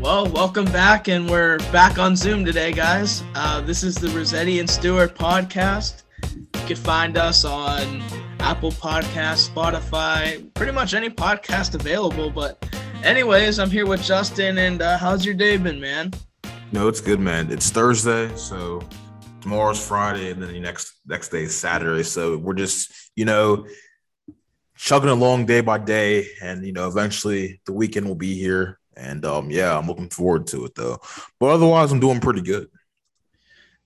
Well, welcome back, and we're back on Zoom today, guys. This is the Rossetti and Stewart podcast. You can find us on Apple Podcasts, Spotify, pretty much any podcast available. But anyways, I'm here with Justin, and how's your day been, man? No, it's good, man. It's Thursday, so tomorrow's Friday, and then the next day is Saturday. So we're just, chugging along day by day, and, eventually the weekend will be here. And, I'm looking forward to it, though. But otherwise, I'm doing pretty good.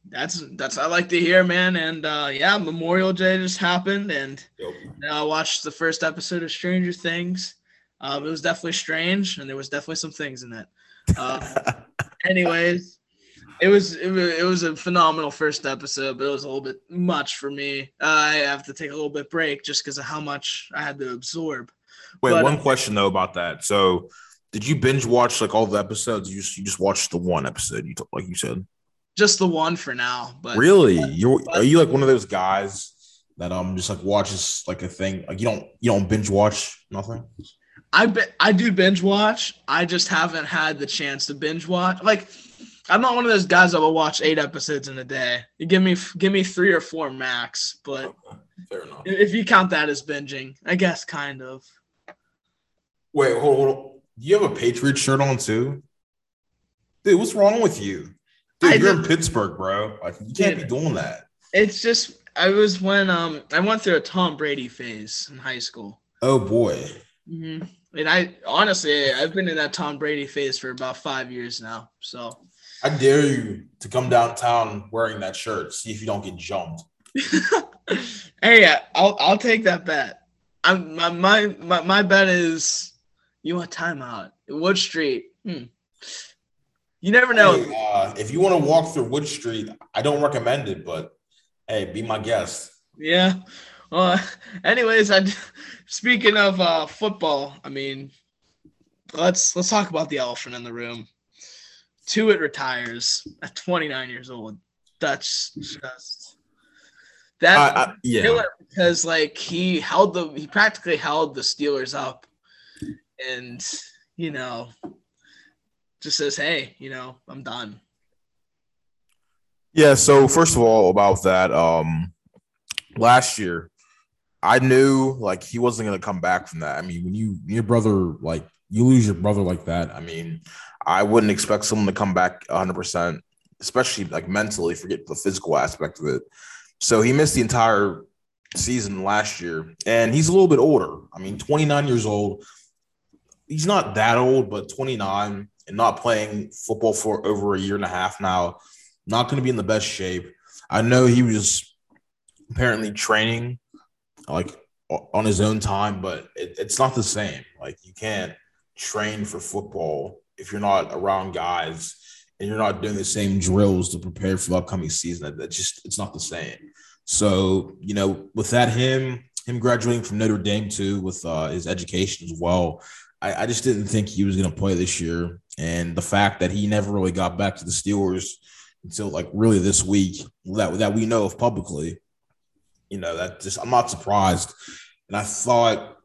That's I like to hear, man. And, Memorial Day just happened, and I watched the first episode of Stranger Things. It was definitely strange, and there was definitely some things in it. Anyways, it was a phenomenal first episode, but it was a little bit much for me. I have to take a little bit break just because of how much I had to absorb. Wait, but, one question, though, about that. So – did you binge watch like all the episodes? You just watched the one episode, like you said. Just the one for now. But really, are you like one of those guys that just like watches like a thing? Like you don't binge watch nothing. I do binge watch. I just haven't had the chance to binge watch. Like I'm not one of those guys that will watch 8 episodes in a day. You give me 3 or 4 max. But okay, fair enough. If you count that as binging, I guess kind of. Wait, hold on. You have a Patriots shirt on too, dude. What's wrong with you, dude? You're in Pittsburgh, bro. Like you can't be doing that. It's just I went through a Tom Brady phase in high school. Oh boy. Mm-hmm. And I've been in that Tom Brady phase for about 5 years now. So I dare you to come downtown wearing that shirt. See if you don't get jumped. Hey, I'll take that bet. My bet is. You want timeout? Wood Street. You never know. Hey, if you want to walk through Wood Street, I don't recommend it, but hey, be my guest. Yeah. Well, anyways, speaking of football, I mean, let's talk about the elephant in the room. Tua retires at 29 years old. That's just because like he practically held the Steelers up. And, just says, hey, I'm done. Yeah, so first of all about that, last year I knew, like, he wasn't going to come back from that. I mean, when you lose your brother like that, I mean, I wouldn't expect someone to come back 100%, especially, like, mentally, forget the physical aspect of it. So he missed the entire season last year, and he's a little bit older. I mean, 29 years old. He's not that old, but 29 and not playing football for over a year and a half now, not going to be in the best shape. I know he was apparently training like on his own time, but it's not the same. Like you can't train for football if you're not around guys and you're not doing the same drills to prepare for the upcoming season. It's not the same. So, with that, him graduating from Notre Dame too, with his education as well, I just didn't think he was going to play this year. And the fact that he never really got back to the Steelers until like really this week that we know of publicly, that just, I'm not surprised. And I thought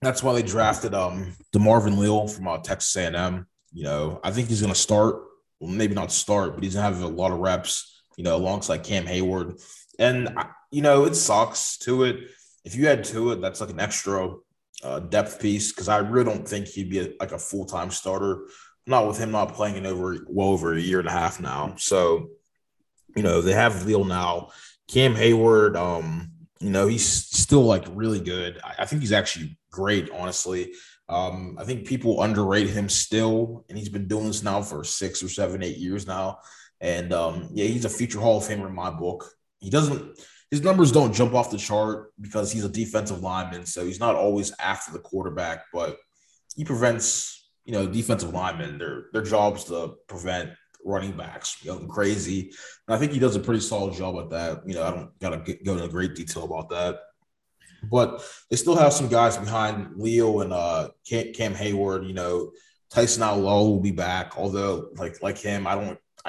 that's why they drafted DeMarvin Leal from Texas A&M. I think he's going to start, well, maybe not start, but he's going to have a lot of reps, alongside Cam Hayward. And, it sucks to it. If you add to it, that's like an extra depth piece, because I really don't think he'd be a full-time starter, not with him not playing in over a year and a half now. So, they have Leal now. Cam Hayward, he's still like really good. I think he's actually great, honestly. I think people underrate him still, and he's been doing this now for 6 or 7, 8 years now. And he's a future Hall of Famer in my book. His numbers don't jump off the chart because he's a defensive lineman, so he's not always after the quarterback, but he prevents, defensive linemen, their jobs to prevent running backs, crazy. And I think he does a pretty solid job at that. I don't got to go into great detail about that. But they still have some guys behind Leo and Cam Hayward, Tyson Outlaw will be back, although like him,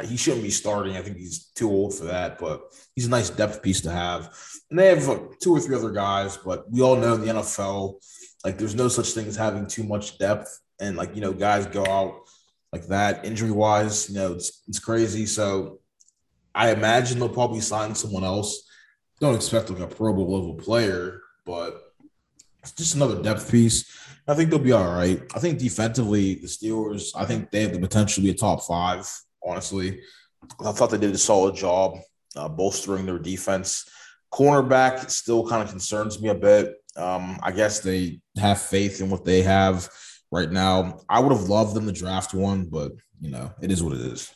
he shouldn't be starting. I think he's too old for that, but he's a nice depth piece to have. And they have 2 or 3 other guys, but we all know in the NFL, like there's no such thing as having too much depth. And guys go out like that injury-wise. You know, it's crazy. So I imagine they'll probably sign someone else. Don't expect like a Pro Bowl level player, but it's just another depth piece. I think they'll be all right. I think defensively, the Steelers, I think they have the potential to be a top five, honestly. I thought they did a solid job bolstering their defense. Cornerback still kind of concerns me a bit. I guess they have faith in what they have right now. I would have loved them to draft one, but, you know, it is what it is.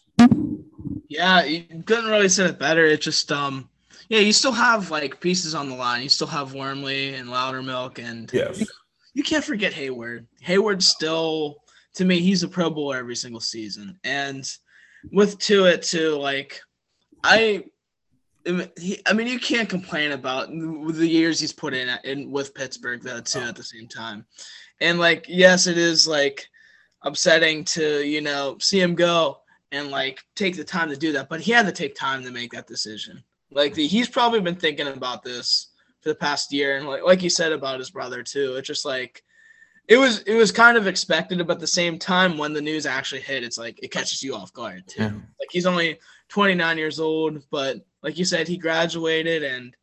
Yeah, you couldn't really say it better. It just, yeah, you still have, like, pieces on the line. You still have Wormley and Loudermilk and yes. – You can't forget Hayward. Hayward still, to me, he's a Pro Bowler every single season. And with Tua, too, like, I mean, you can't complain about the years he's put in with Pittsburgh, though, too, at the same time. And, like, yes, it is, like, upsetting to, you know, see him go and, like, take the time to do that. But he had to take time to make that decision. Like, he's probably been thinking about this the past year, and like you said about his brother too, it's just like it was kind of expected, but at the same time when the news actually hit, it's like it catches you off guard too. Yeah. Like he's only 29 years old, but like you said, he graduated, and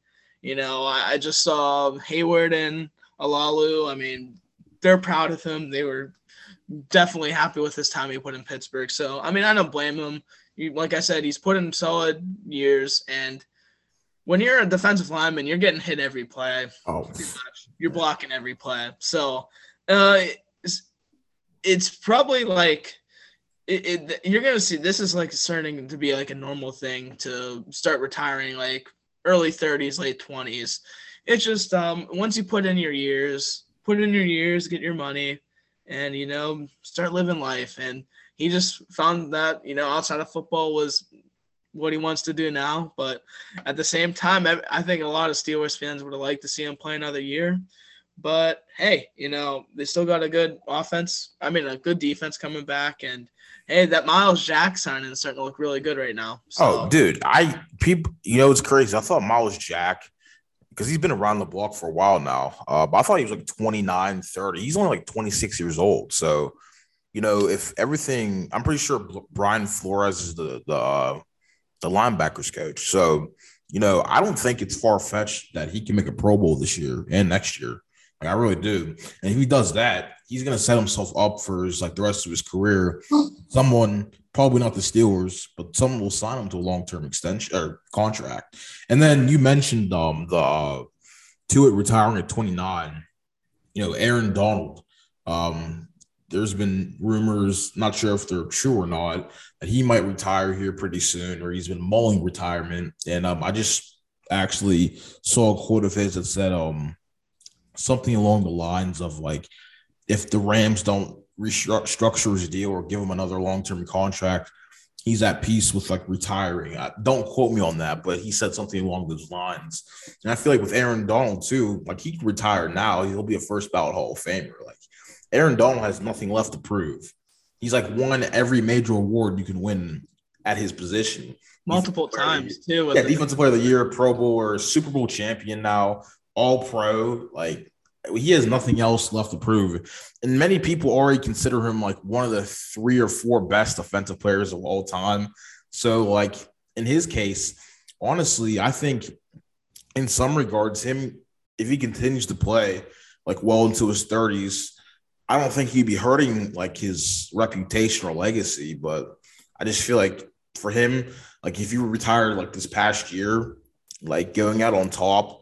you know, I just saw Hayward and Alalu. I mean, they're proud of him. They were definitely happy with his time he put in Pittsburgh. So I mean, I don't blame him. Like I said, he's put in solid years, and when you're a defensive lineman, you're getting hit every play. Oh, pretty much. You're blocking every play. So it's probably like you're going to see this is like concerning to be like a normal thing to start retiring like early 30s, late 20s. It's just once you put in your years, get your money, and, you know, start living life. And he just found that, you know, outside of football was – what he wants to do now. But at the same time, I think a lot of Steelers fans would have liked to see him play another year. But, hey, you know, they still got a good offense. I mean, a good defense coming back. And, hey, that Miles Jack signing is starting to look really good right now. So. Oh, dude. You know, it's crazy. I thought Miles Jack, because he's been around the block for a while now. But I thought he was like 29, 30. He's only like 26 years old. So, you know, if everything – I'm pretty sure Brian Flores is the linebackers coach. So, you know, I don't think it's far-fetched that he can make a Pro Bowl this year and next year. Like, I really do. And if he does that, he's going to set himself up for his, like, the rest of his career. Someone, probably not the Steelers, but someone will sign him to a long-term extension or contract. And then you mentioned the Tua retiring at 29. You know, Aaron Donald. There's been rumors, not sure if they're true or not, that he might retire here pretty soon, or he's been mulling retirement. And I just actually saw a quote of his that said something along the lines of, like, if the Rams don't restructure his deal or give him another long-term contract, he's at peace with, like, retiring. Don't quote me on that, but he said something along those lines. And I feel like with Aaron Donald, too, like, he could retire now. He'll be a first-ballot Hall of Famer, like. Aaron Donald has nothing left to prove. He's, like, won every major award you can win at his position. Multiple times, too. Yeah, Defensive Player of the Year, Pro Bowler, Super Bowl champion now, All-Pro. Like, he has nothing else left to prove. And many people already consider him, like, one of the 3 or 4 best offensive players of all time. So, like, in his case, honestly, I think in some regards, him, if he continues to play, like, well into his 30s, I don't think he'd be hurting, like, his reputation or legacy, but I just feel like for him, like, if you retired, like, this past year, like, going out on top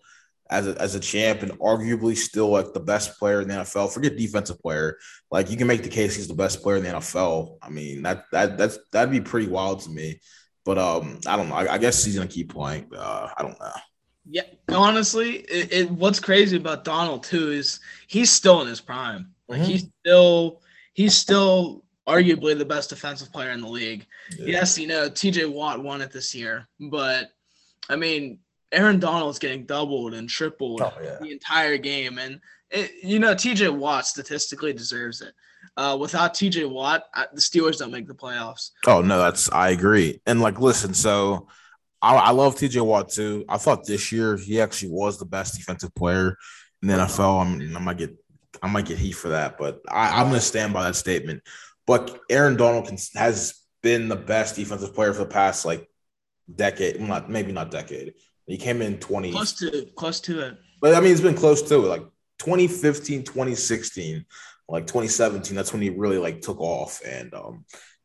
as a champ and arguably still, like, the best player in the NFL, forget defensive player, like, you can make the case he's the best player in the NFL. I mean, that'd be pretty wild to me, but I don't know. I guess he's going to keep playing. But, I don't know. Yeah, honestly, what's crazy about Donald, too, is he's still in his prime. Like, he's still arguably the best defensive player in the league. Yeah. Yes, you know, TJ Watt won it this year, but I mean, Aaron Donald's getting doubled and tripled the entire game, and you know, TJ Watt statistically deserves it. Without TJ Watt, the Steelers don't make the playoffs. Oh no, I agree. And like, listen, so I love TJ Watt too. I thought this year he actually was the best defensive player in the NFL. I mean, I might get heat for that, but I'm going to stand by that statement. But Aaron Donald has been the best defensive player for the past like decade. Maybe not decade. He came in close to it. But I mean, it's been close to it, like 2015, 2016, like 2017. That's when he really like took off. And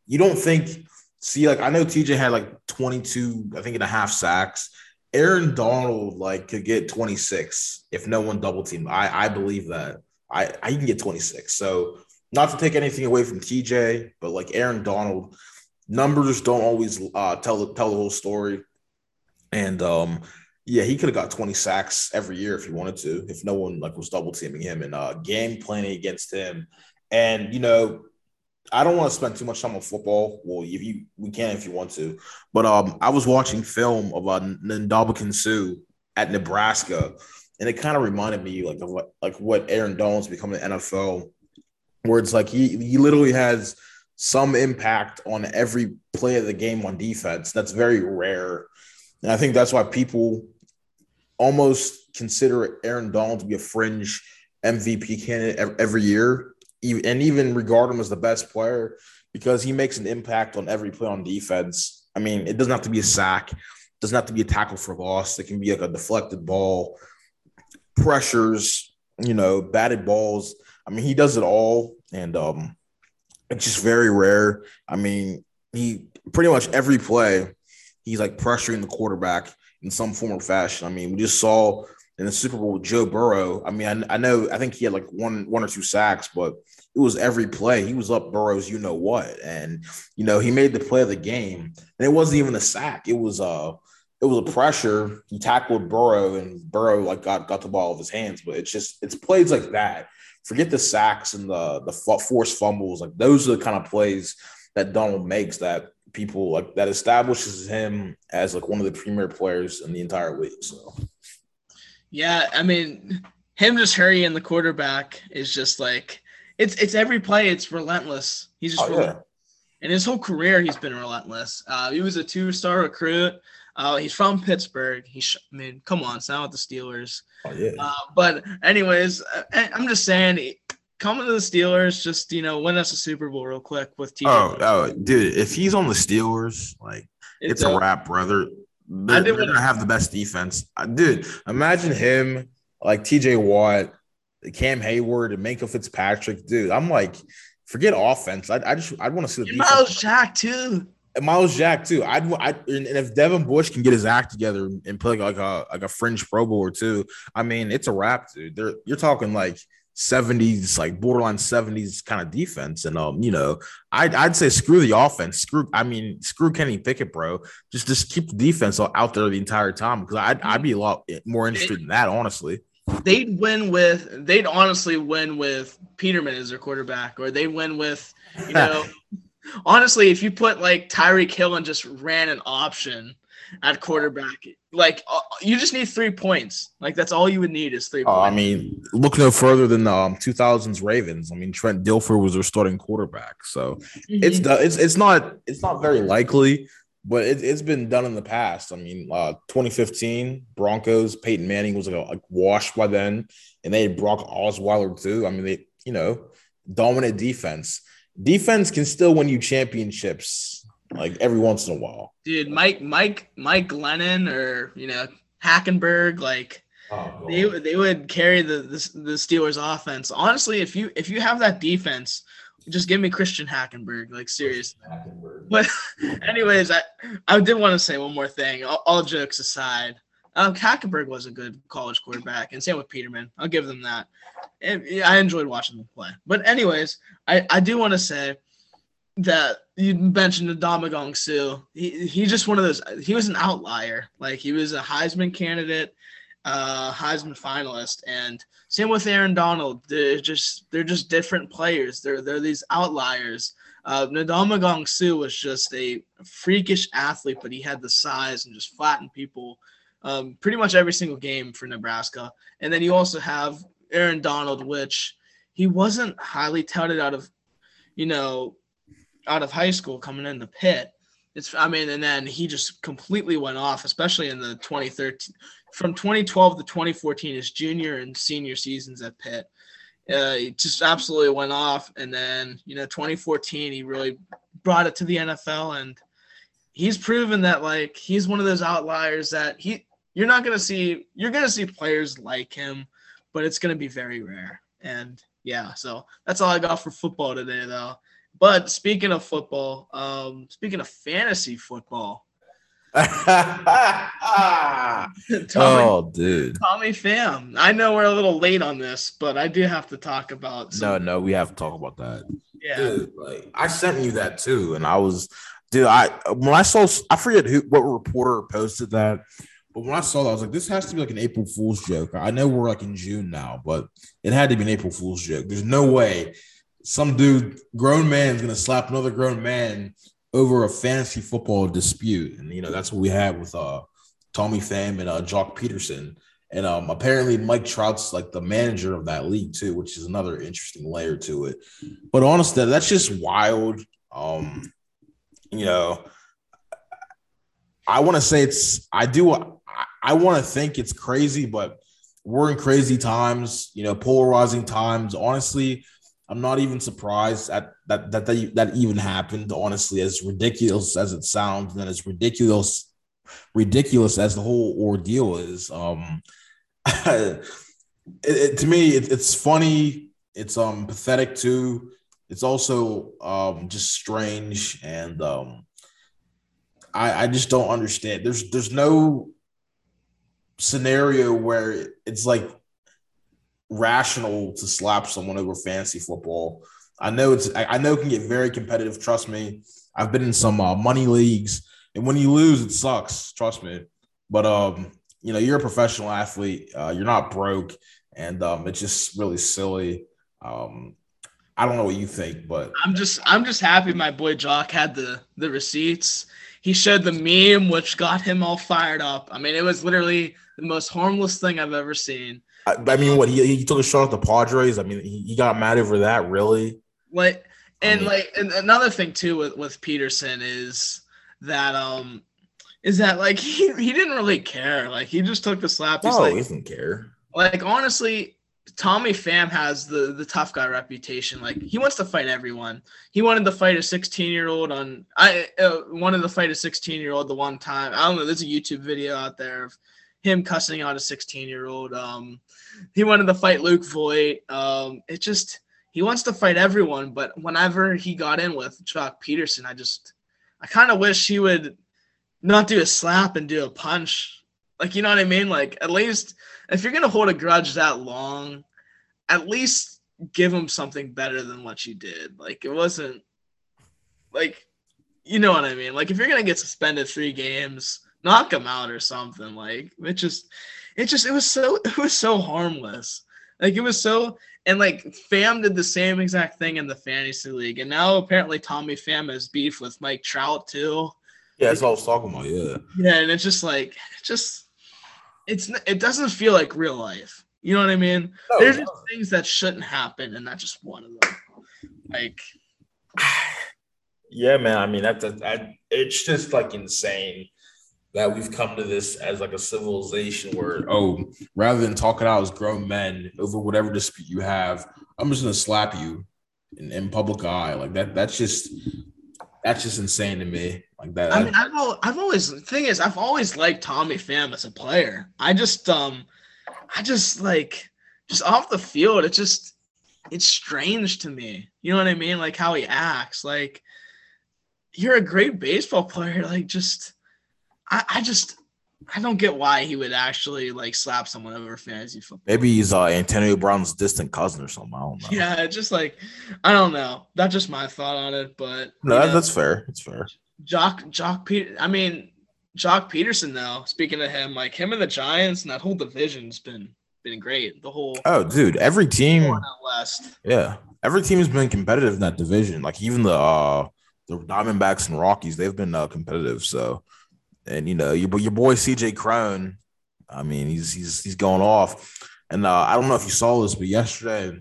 you don't think, see, like I know TJ had like 22, I think, and a half sacks. Aaron Donald like could get 26 if no one double teamed. I believe that. I can get 26. So not to take anything away from TJ, but like Aaron Donald, numbers don't always tell the whole story. And yeah, he could have got 20 sacks every year if he wanted to, if no one like was double teaming him and game planning against him. And you know, I don't want to spend too much time on football. Well, if you we can if you want to, but I was watching film of Ndamukong Suh at Nebraska, and it kind of reminded me like of what Aaron Donald's become in the NFL, where it's like he literally has some impact on every play of the game on defense. That's very rare, and I think that's why people almost consider Aaron Donald to be a fringe MVP candidate every year. And even regard him as the best player because he makes an impact on every play on defense. I mean, it doesn't have to be a sack. It doesn't have to be a tackle for loss. It can be like a deflected ball, pressures, you know, batted balls. I mean, he does it all, and it's just very rare. I mean, he pretty much every play, he's like pressuring the quarterback in some form or fashion. I mean, we just saw – in the Super Bowl with Joe Burrow, I mean, I think he had like one or two sacks, but it was every play. He was up Burrow's you-know-what. And, you know, he made the play of the game. And it wasn't even a sack. It was a pressure. He tackled Burrow, and Burrow, like, got the ball out of his hands. But it's just – it's plays like that. Forget the sacks and the forced fumbles. Like, those are the kind of plays that Donald makes that people – like, that establishes him as, like, one of the premier players in the entire league, so – yeah, I mean, him just hurrying the quarterback is just like it's every play. It's relentless. He's just relentless. And his whole career he's been relentless. He was a 2-star recruit. He's from Pittsburgh. I mean, come on, it's not with the Steelers. Oh yeah. But anyways, I'm just saying, coming to the Steelers, just win us a Super Bowl real quick with TJ. Oh, dude, if he's on the Steelers, like it's a wrap, brother. They're going to have the best defense. Dude, imagine him, like TJ Watt, Cam Hayward, and Minkah Fitzpatrick. Dude, I'm like, forget offense. I'd want to see the defense. Miles Jack, too. And if Devin Bush can get his act together and play like a fringe Pro Bowl or two, I mean, it's a wrap, dude. You're talking like 70s, like borderline 70s kind of defense. And, I'd say screw the offense. Screw Kenny Pickett, bro. Just keep the defense out there the entire time, because I'd be a lot more interested in that, honestly. They'd honestly win with Peterman as their quarterback, or they win with, honestly, if you put like Tyreek Hill and just ran an option at quarterback, like you just need 3 points. Like that's all you would need is 3 points. I mean, look no further than the 2000s Ravens. I mean, Trent Dilfer was their starting quarterback, so it's not very likely, but it's been done in the past. I mean, 2015 Broncos, Peyton Manning was like washed by then, and they had Brock Osweiler too. I mean, they dominant defense. Defense can still win you championships. Like every once in a while, dude. Mike Glennon, or Hackenberg, like they would carry the Steelers offense. Honestly, if you have that defense, just give me Christian Hackenberg. Like seriously. Hackenberg. But anyways, I did want to say one more thing. All jokes aside, Hackenberg was a good college quarterback, and same with Peterman. I'll give them that. I enjoyed watching them play. But anyways, I do want to say that you mentioned Ndamukong Suh. He just one of those. He was an outlier. Like he was a Heisman candidate, Heisman finalist, and same with Aaron Donald. They're just different players. They're these outliers. Ndamukong Suh was just a freakish athlete, but he had the size and just flattened people pretty much every single game for Nebraska. And then you also have Aaron Donald, which he wasn't highly touted out of high school coming into Pitt. And then he just completely went off, especially in the 2013, from 2012 to 2014, his junior and senior seasons at Pitt. It just absolutely went off. And then, 2014, he really brought it to the NFL, and he's proven that, like, he's one of those outliers that you're going to see players like him, but it's going to be very rare. And yeah, so that's all I got for football today though. But speaking of football, speaking of fantasy football, Tommy Pham. I know we're a little late on this, but I do have to talk about something. No, we have to talk about that. Yeah, dude, like, I sent you that too, and I was, dude. I forget what reporter posted that, but when I saw that, I was like, this has to be like an April Fool's joke. I know we're like in June now, but it had to be an April Fool's joke. There's no way some dude, grown man, is gonna slap another grown man over a fantasy football dispute. And, that's what we had with Tommy Pham and Jock Pederson. And apparently Mike Trout's like the manager of that league too, which is another interesting layer to it. But honestly, that's just wild. I want to say I want to think it's crazy, but we're in crazy times, polarizing times. Honestly, I'm not even surprised at that even happened. Honestly, as ridiculous as it sounds, and as ridiculous as the whole ordeal is, to me, it's funny. It's pathetic too. It's also just strange, and I just don't understand. There's no scenario where it's like rational to slap someone over fantasy football. I know it can get very competitive. Trust me, I've been in some money leagues, and when you lose, it sucks. Trust me, but you're a professional athlete. You're not broke, and it's just really silly. I don't know what you think, but I'm just happy my boy Jock had the receipts. He showed the meme, which got him all fired up. I mean, it was literally the most harmless thing I've ever seen. I mean, what, he took a shot at the Padres? I mean, he got mad over that, really? Like, and I mean, like, and another thing too with Pederson is that like he didn't really care. Like, he just took the slap. No, he doesn't care. Like, honestly, Tommy Pham has the tough guy reputation. Like, he wants to fight everyone. He wanted to fight a 16-year-old the one time. I don't know. There's a YouTube video out there of him cussing out a 16-year-old. He wanted to fight Luke Voigt. He wants to fight everyone. But whenever he got in with Jock Pederson, I kind of wish he would not do a slap and do a punch. Like, you know what I mean? Like, at least if you're going to hold a grudge that long, at least give him something better than what you did. Like, it wasn't like, you know what I mean? Like, if you're going to get suspended 3 games, knock him out or something. Like, it was so harmless. Like, it was so, and like Pham did the same exact thing in the fantasy league, and now apparently Tommy Pham has beef with Mike Trout too. Yeah, that's what I was talking about. Yeah. Yeah, and it's just like, it doesn't feel like real life. You know what I mean? No, there's just things that shouldn't happen, and that's just one of them. Like, yeah, man. I mean, it's just like insane that we've come to this as like a civilization where, rather than talking out as grown men over whatever dispute you have, I'm just gonna slap you in public eye. Like, that's just insane to me. Like that. I mean, I've always liked Tommy Pham as a player. I just off the field, it's strange to me. You know what I mean? Like, how he acts. Like, you're a great baseball player. Like, I don't get why he would actually like slap someone over fantasy football. Maybe he's Antonio Brown's distant cousin or something. I don't know. Yeah, just like, I don't know. That's just my thought on it. But no, that's fair. It's fair. Jock Pederson though. Speaking of him, like, him and the Giants and that whole division's been great. The whole every team out west. Yeah, every team has been competitive in that division. Like, even the Diamondbacks and Rockies, they've been competitive. So. And your boy CJ Crone, I mean, he's going off. And I don't know if you saw this, but yesterday,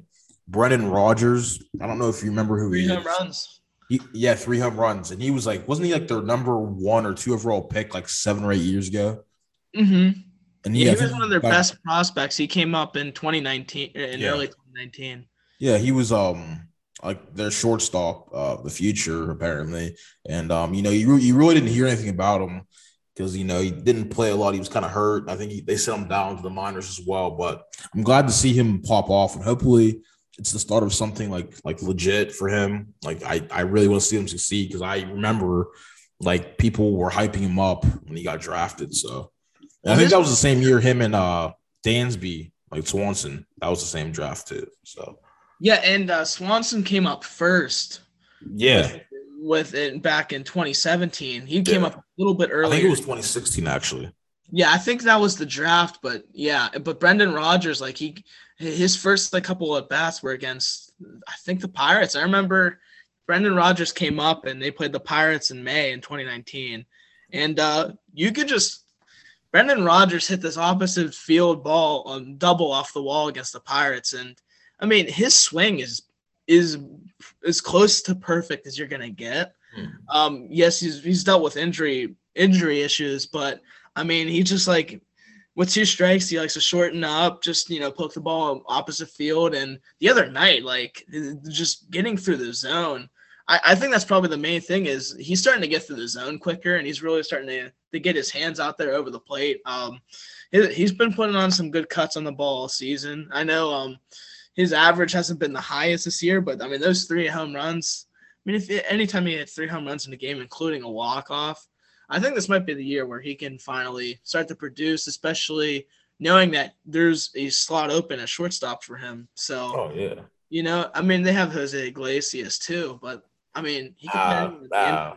Brendan Rodgers, I don't know if you remember who he is. 3 home runs. 3 home runs, and he was like, wasn't he like their number 1 or 2 overall pick like 7 or 8 years ago? Mm-hmm. And he was one of their best prospects. He came up in 2019, early 2019. Yeah, he was like their shortstop, the future apparently, and you really didn't hear anything about him because he didn't play a lot. He was kind of hurt. I think they sent him down to the minors as well. But I'm glad to see him pop off, and hopefully it's the start of something like legit for him. Like I really want to see him succeed because I remember like people were hyping him up when he got drafted. So I think that was the same year him and Dansby, like Swanson, that was the same draft too. So yeah, and Swanson came up first. Yeah, with it back in 2017, he came up a little bit earlier. I think it was 2016 actually. Yeah, I think that was the draft, but Brendan Rodgers, like his first like couple at bats were against I think the Pirates. I remember Brendan Rodgers came up and they played the Pirates in May in 2019, and you could just. Brendan Rodgers hit this opposite field ball on double off the wall against the Pirates. And, I mean, his swing is as close to perfect as you're going to get. Yes, he's dealt with injury issues, but, I mean, he just, like, with two strikes, he likes to shorten up, just, poke the ball opposite field. And the other night, like, just getting through the zone. I think that's probably the main thing is he's starting to get through the zone quicker, and he's really starting to get his hands out there over the plate. He's been putting on some good cuts on the ball all season. I know his average hasn't been the highest this year, but, I mean, those three home runs, I mean, anytime he hits three home runs in a game, including a walk-off, I think this might be the year where he can finally start to produce, especially knowing that there's a slot open at shortstop for him. So, I mean, they have Jose Iglesias too, but, I mean, he could play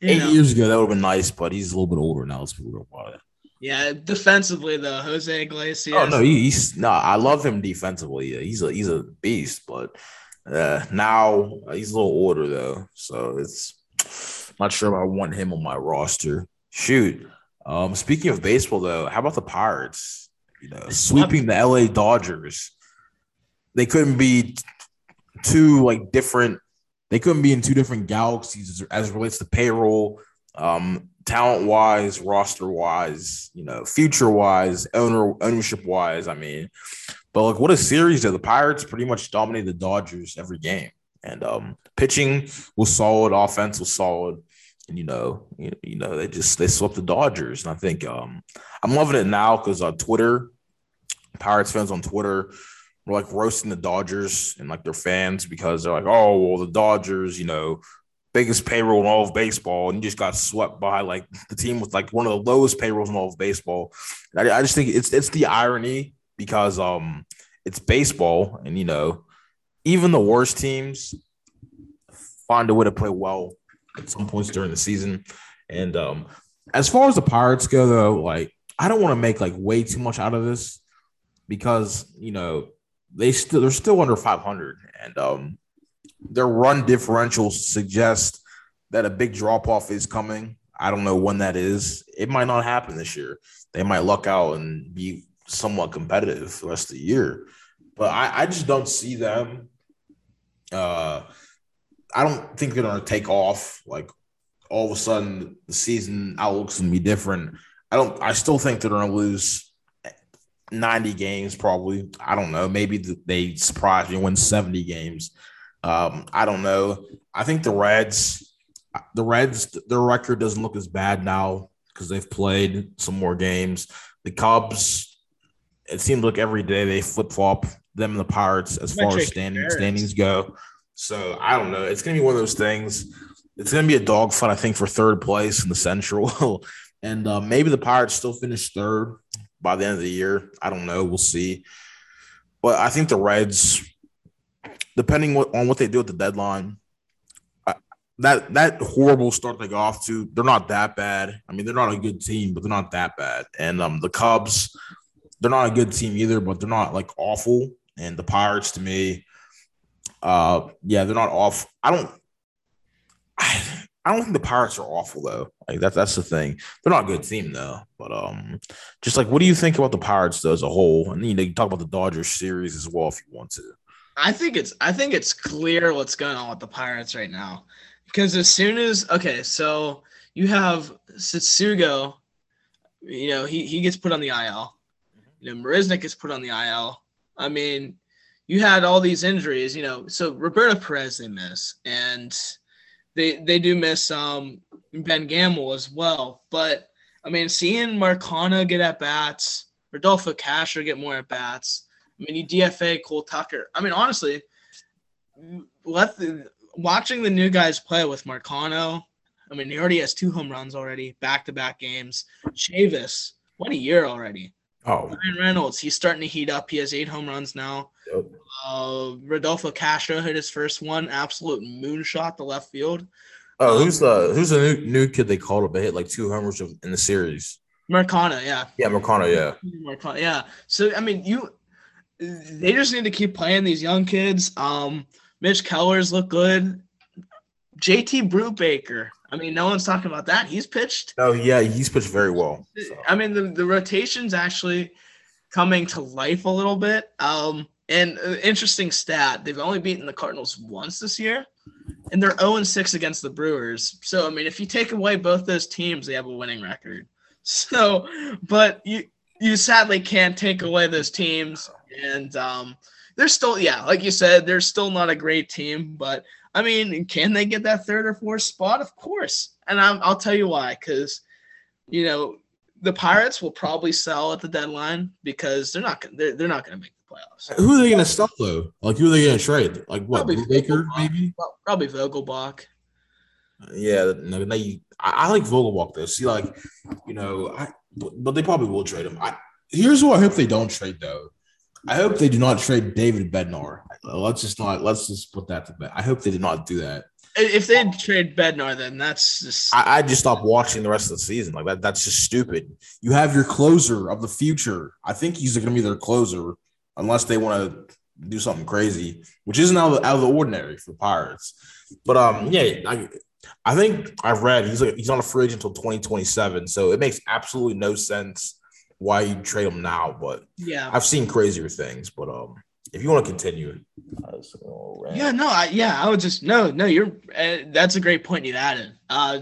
Eight years ago, that would have been nice, but he's a little bit older now. Let's be real about it. Yeah, defensively though, Jose Iglesias. Oh no, I love him defensively. Yeah, he's a beast, but now he's a little older though, so it's not sure if I want him on my roster. Shoot. Speaking of baseball though, how about the Pirates? Sweeping the LA Dodgers. They couldn't be in two different galaxies as it relates to payroll, talent-wise, roster-wise, future-wise, ownership-wise. I mean, but like, what a series though! The Pirates pretty much dominated the Dodgers every game, and pitching was solid, offense was solid, and they swept the Dodgers. And I think I'm loving it now because Pirates fans on Twitter. We're like roasting the Dodgers and like their fans because they're like, oh, well, the Dodgers, biggest payroll in all of baseball, and you just got swept by like the team with like one of the lowest payrolls in all of baseball. I just think it's the irony because it's baseball, and even the worst teams find a way to play well at some points during the season. And as far as the Pirates go, though, like I don't want to make like way too much out of this because they're still under 500, and their run differential suggests that a big drop-off is coming. I don't know when that is. It might not happen this year. They might luck out and be somewhat competitive the rest of the year. But I just don't see them. I don't think they're going to take off. Like, all of a sudden, the season outlook's going to be different. I still think they're going to lose 90 games probably. I don't know. Maybe they surprise me and win 70 games. I don't know. I think the Reds, their record doesn't look as bad now because they've played some more games. The Cubs, it seems like every day they flip-flop them and the Pirates as far as standings go. So I don't know. It's going to be one of those things. It's going to be a dogfight, I think, for third place in the Central. And maybe the Pirates still finish third by the end of the year. I don't know. We'll see. But I think the Reds, depending on what they do at the deadline, that horrible start they got off to, they're not that bad. I mean, they're not a good team, but they're not that bad. And the Cubs, they're not a good team either, but they're not, like, awful. And the Pirates, to me, they're not off. I don't think the Pirates are awful, though. Like that's the thing. They're not a good team, though. But just like, what do you think about the Pirates though, as a whole? And you can talk about the Dodgers series as well if you want to. I think it's clear what's going on with the Pirates right now, because as soon as so you have Setsugo, he gets put on the IL. Marisnik gets put on the IL. I mean, you had all these injuries, you know. So Roberto Perez they miss, and they do miss Ben Gamble as well. But, I mean, seeing Marcano get at-bats, Rodolfo Castro get more at-bats, I mean, you DFA Cole Tucker. I mean, honestly, watching the new guys play with Marcano, I mean, he already has 2 home runs already, back-to-back games. Chavis, what a year already. Oh, Ryan Reynolds, he's starting to heat up. He has 8 home runs now. Yep. Rodolfo Castro hit his first one, absolute moonshot to left field. Oh, who's the new kid they called up? They hit like 2 homers in the series. Marcano, yeah. Yeah, Marcano, yeah. Marcano, yeah. So I mean, they just need to keep playing these young kids. Mitch Keller's look good. JT Brubaker. I mean, no one's talking about that. He's pitched. Oh yeah, he's pitched very well. So. I mean, the rotation's actually coming to life a little bit. And an interesting stat: they've only beaten the Cardinals once this year. And they're 0-6 against the Brewers. So, I mean, if you take away both those teams, they have a winning record. So, but you sadly can't take away those teams. And they're still, yeah, like you said, they're still not a great team. But, I mean, can they get that 3rd or 4th spot? Of course. And I'll tell you why. Because, you know, the Pirates will probably sell at the deadline because they're not going to make playoffs. Who are they going to sell, though? Like, who are they going to trade? Like, what, Baker, maybe? Probably Vogelbach. Yeah, no, I like Vogelbach, though. See, like, you know, but they probably will trade him. Here's what I hope they don't trade, though. I hope they do not trade David Bednar. Let's just put that to bed. I hope they did not do that. If they trade Bednar, then that's just – I just stop watching the rest of the season. Like, that's just stupid. You have your closer of the future. I think he's going to be their closer. Unless they want to do something crazy, which isn't out of the ordinary for Pirates. But, yeah, I think I've read he's on a free agent until 2027, so it makes absolutely no sense why you trade him now. But yeah, I've seen crazier things. But if you want to continue, that's a great point you added.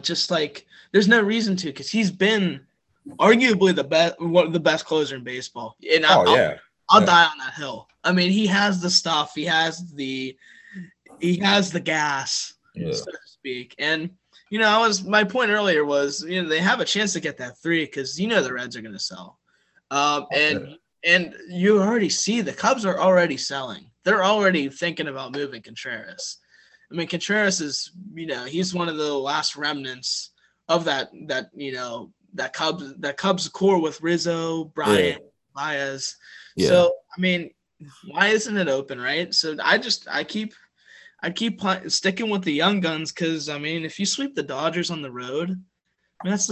Just like there's no reason to because he's been arguably the best closer in baseball. And I'll die on that hill. I mean, he has the stuff. He has the gas, so to speak. And, you know, my point earlier was, you know, they have a chance to get that 3 because, you know, the Reds are going to sell. And you already see the Cubs are already selling. They're already thinking about moving Contreras. I mean, Contreras is, you know, he's one of the last remnants of that Cubs core with Rizzo, Bryant, Baez. Yeah. So, I mean, why isn't it open, right? So I keep sticking with the young guns because, I mean, if you sweep the Dodgers on the road, I mean, that's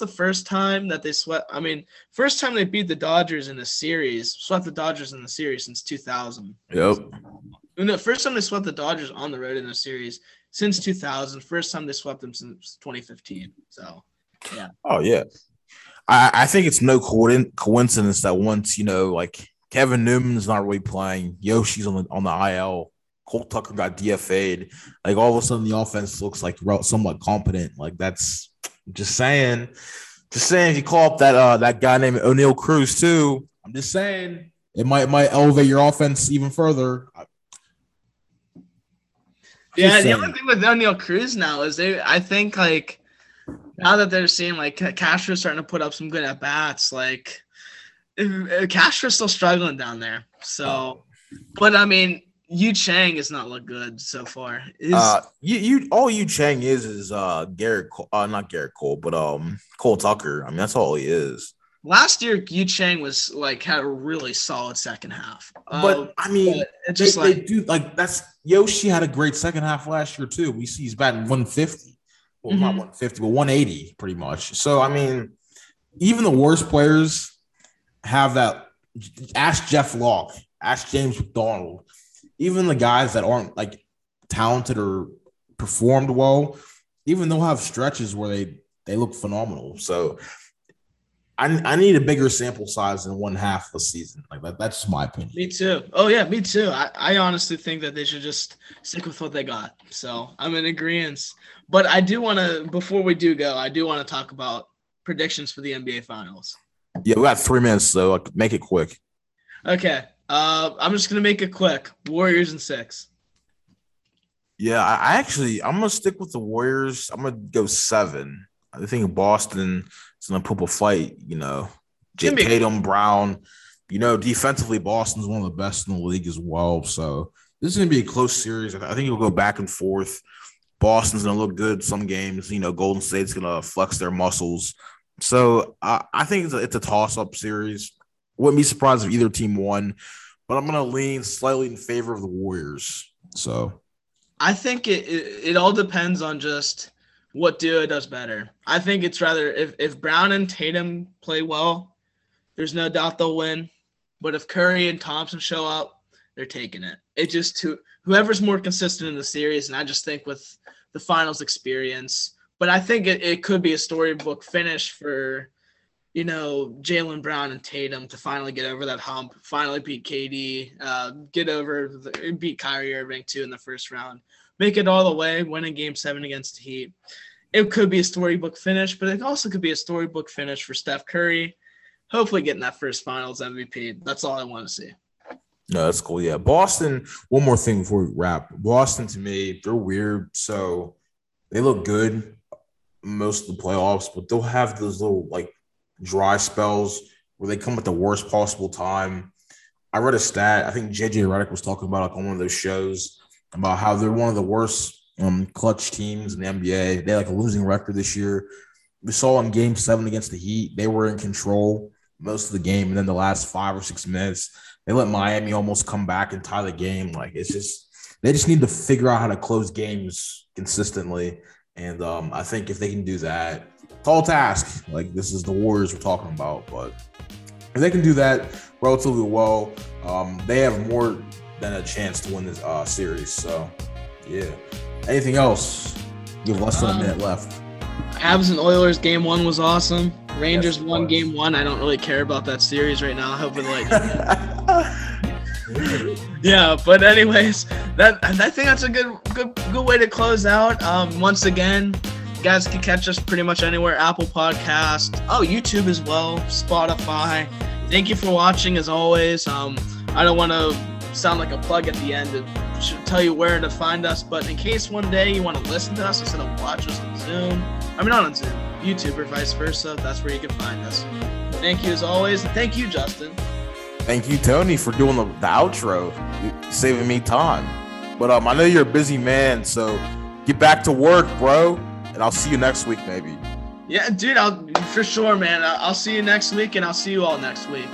the first time that they swept. I mean, first time they beat the Dodgers in a series, swept the Dodgers in the series since 2000. Yep. No, first time they swept the Dodgers on the road in a series since 2000. First time they swept them since 2015. So, yeah. Oh, yeah. I think it's no coincidence that once, you know, like Kevin Newman's not really playing, Yoshi's on the IL, Cole Tucker got DFA'd, like all of a sudden the offense looks like somewhat competent. like that's just saying if you call up that guy named Oneil Cruz too, I'm just saying it might elevate your offense even further. The only thing with Oneil Cruz now is now that they're seeing, like, Castro's starting to put up some good at-bats, like, Castro's still struggling down there. So, but, I mean, Yu Chang has not looked good so far. All Yu Chang is Cole Tucker. I mean, that's all he is. Last year, Yu Chang was, like, had a really solid second half. But, I mean, Yoshi had a great second half last year, too. We see he's batting 150. Well, not 150, but 180 pretty much. So, I mean, even the worst players have that. Ask Jeff Locke. Ask James McDonald. Even the guys that aren't, like, talented or performed well, even they'll have stretches where they look phenomenal. So, I need a bigger sample size than one half of a season. Like, that's just my opinion. Me too. Oh, yeah, me too. I honestly think that they should just stick with what they got. So I'm in agreement. But I do want to, before we do go, I do want to talk about predictions for the NBA Finals. Yeah, we got 3 minutes, so make it quick. Okay. I'm just going to make it quick. Warriors in six. Yeah, I'm going to stick with the Warriors. I'm going to go seven. I think Boston is going to put up a fight, you know. Tatum, Brown, you know, defensively, Boston's one of the best in the league as well. So this is going to be a close series. I think it'll go back and forth. Boston's going to look good some games. You know, Golden State's going to flex their muscles. So I think it's a toss-up series. Wouldn't be surprised if either team won, but I'm going to lean slightly in favor of the Warriors. So I think it all depends on just what duo does better. I think it's rather if Brown and Tatum play well, there's no doubt they'll win. But if Curry and Thompson show up, they're taking it. It just to whoever's more consistent in the series, and I just think with the finals experience. But I think it could be a storybook finish for, you know, Jaylen Brown and Tatum to finally get over that hump, finally beat KD, beat Kyrie Irving too in the first round, make it all the way, winning Game 7 against the Heat. It could be a storybook finish, but it also could be a storybook finish for Steph Curry, hopefully getting that first finals MVP. That's all I want to see. No, that's cool, yeah. Boston, one more thing before we wrap. Boston, to me, they're weird, so they look good most of the playoffs, but they'll have those little, like, dry spells where they come at the worst possible time. I read a stat. I think JJ Redick was talking about like on one of those shows about how they're one of the worst clutch teams in the NBA. They had like a losing record this year. We saw in Game 7 against the Heat, they were in control most of the game, and then the last 5 or 6 minutes, they let Miami almost come back and tie the game. Like it's just they just need to figure out how to close games consistently, and I think if they can do that. Tall task. Like, this is the Warriors we're talking about. But if they can do that relatively well, they have more than a chance to win this series. So, yeah. Anything else? You have less than a minute left. Habs and Oilers Game 1 was awesome. Rangers won Game 1. I don't really care about that series right now. I hope it Yeah, but anyways, I think that's a good way to close out. Once again, guys can catch us pretty much anywhere. Apple Podcast, YouTube as well, Spotify. Thank you for watching as always. I don't want to sound like a plug at the end and should tell you where to find us, but in case one day you want to listen to us instead of watch us on Zoom, not on Zoom, YouTube or vice versa, that's where you can find us. Thank you as always, and thank you, Justin. Thank you, Tony, for doing the outro. You're saving me time. But I know you're a busy man, so get back to work, bro. And I'll see you next week, maybe. Yeah, dude, for sure, man. I'll see you next week, and I'll see you all next week.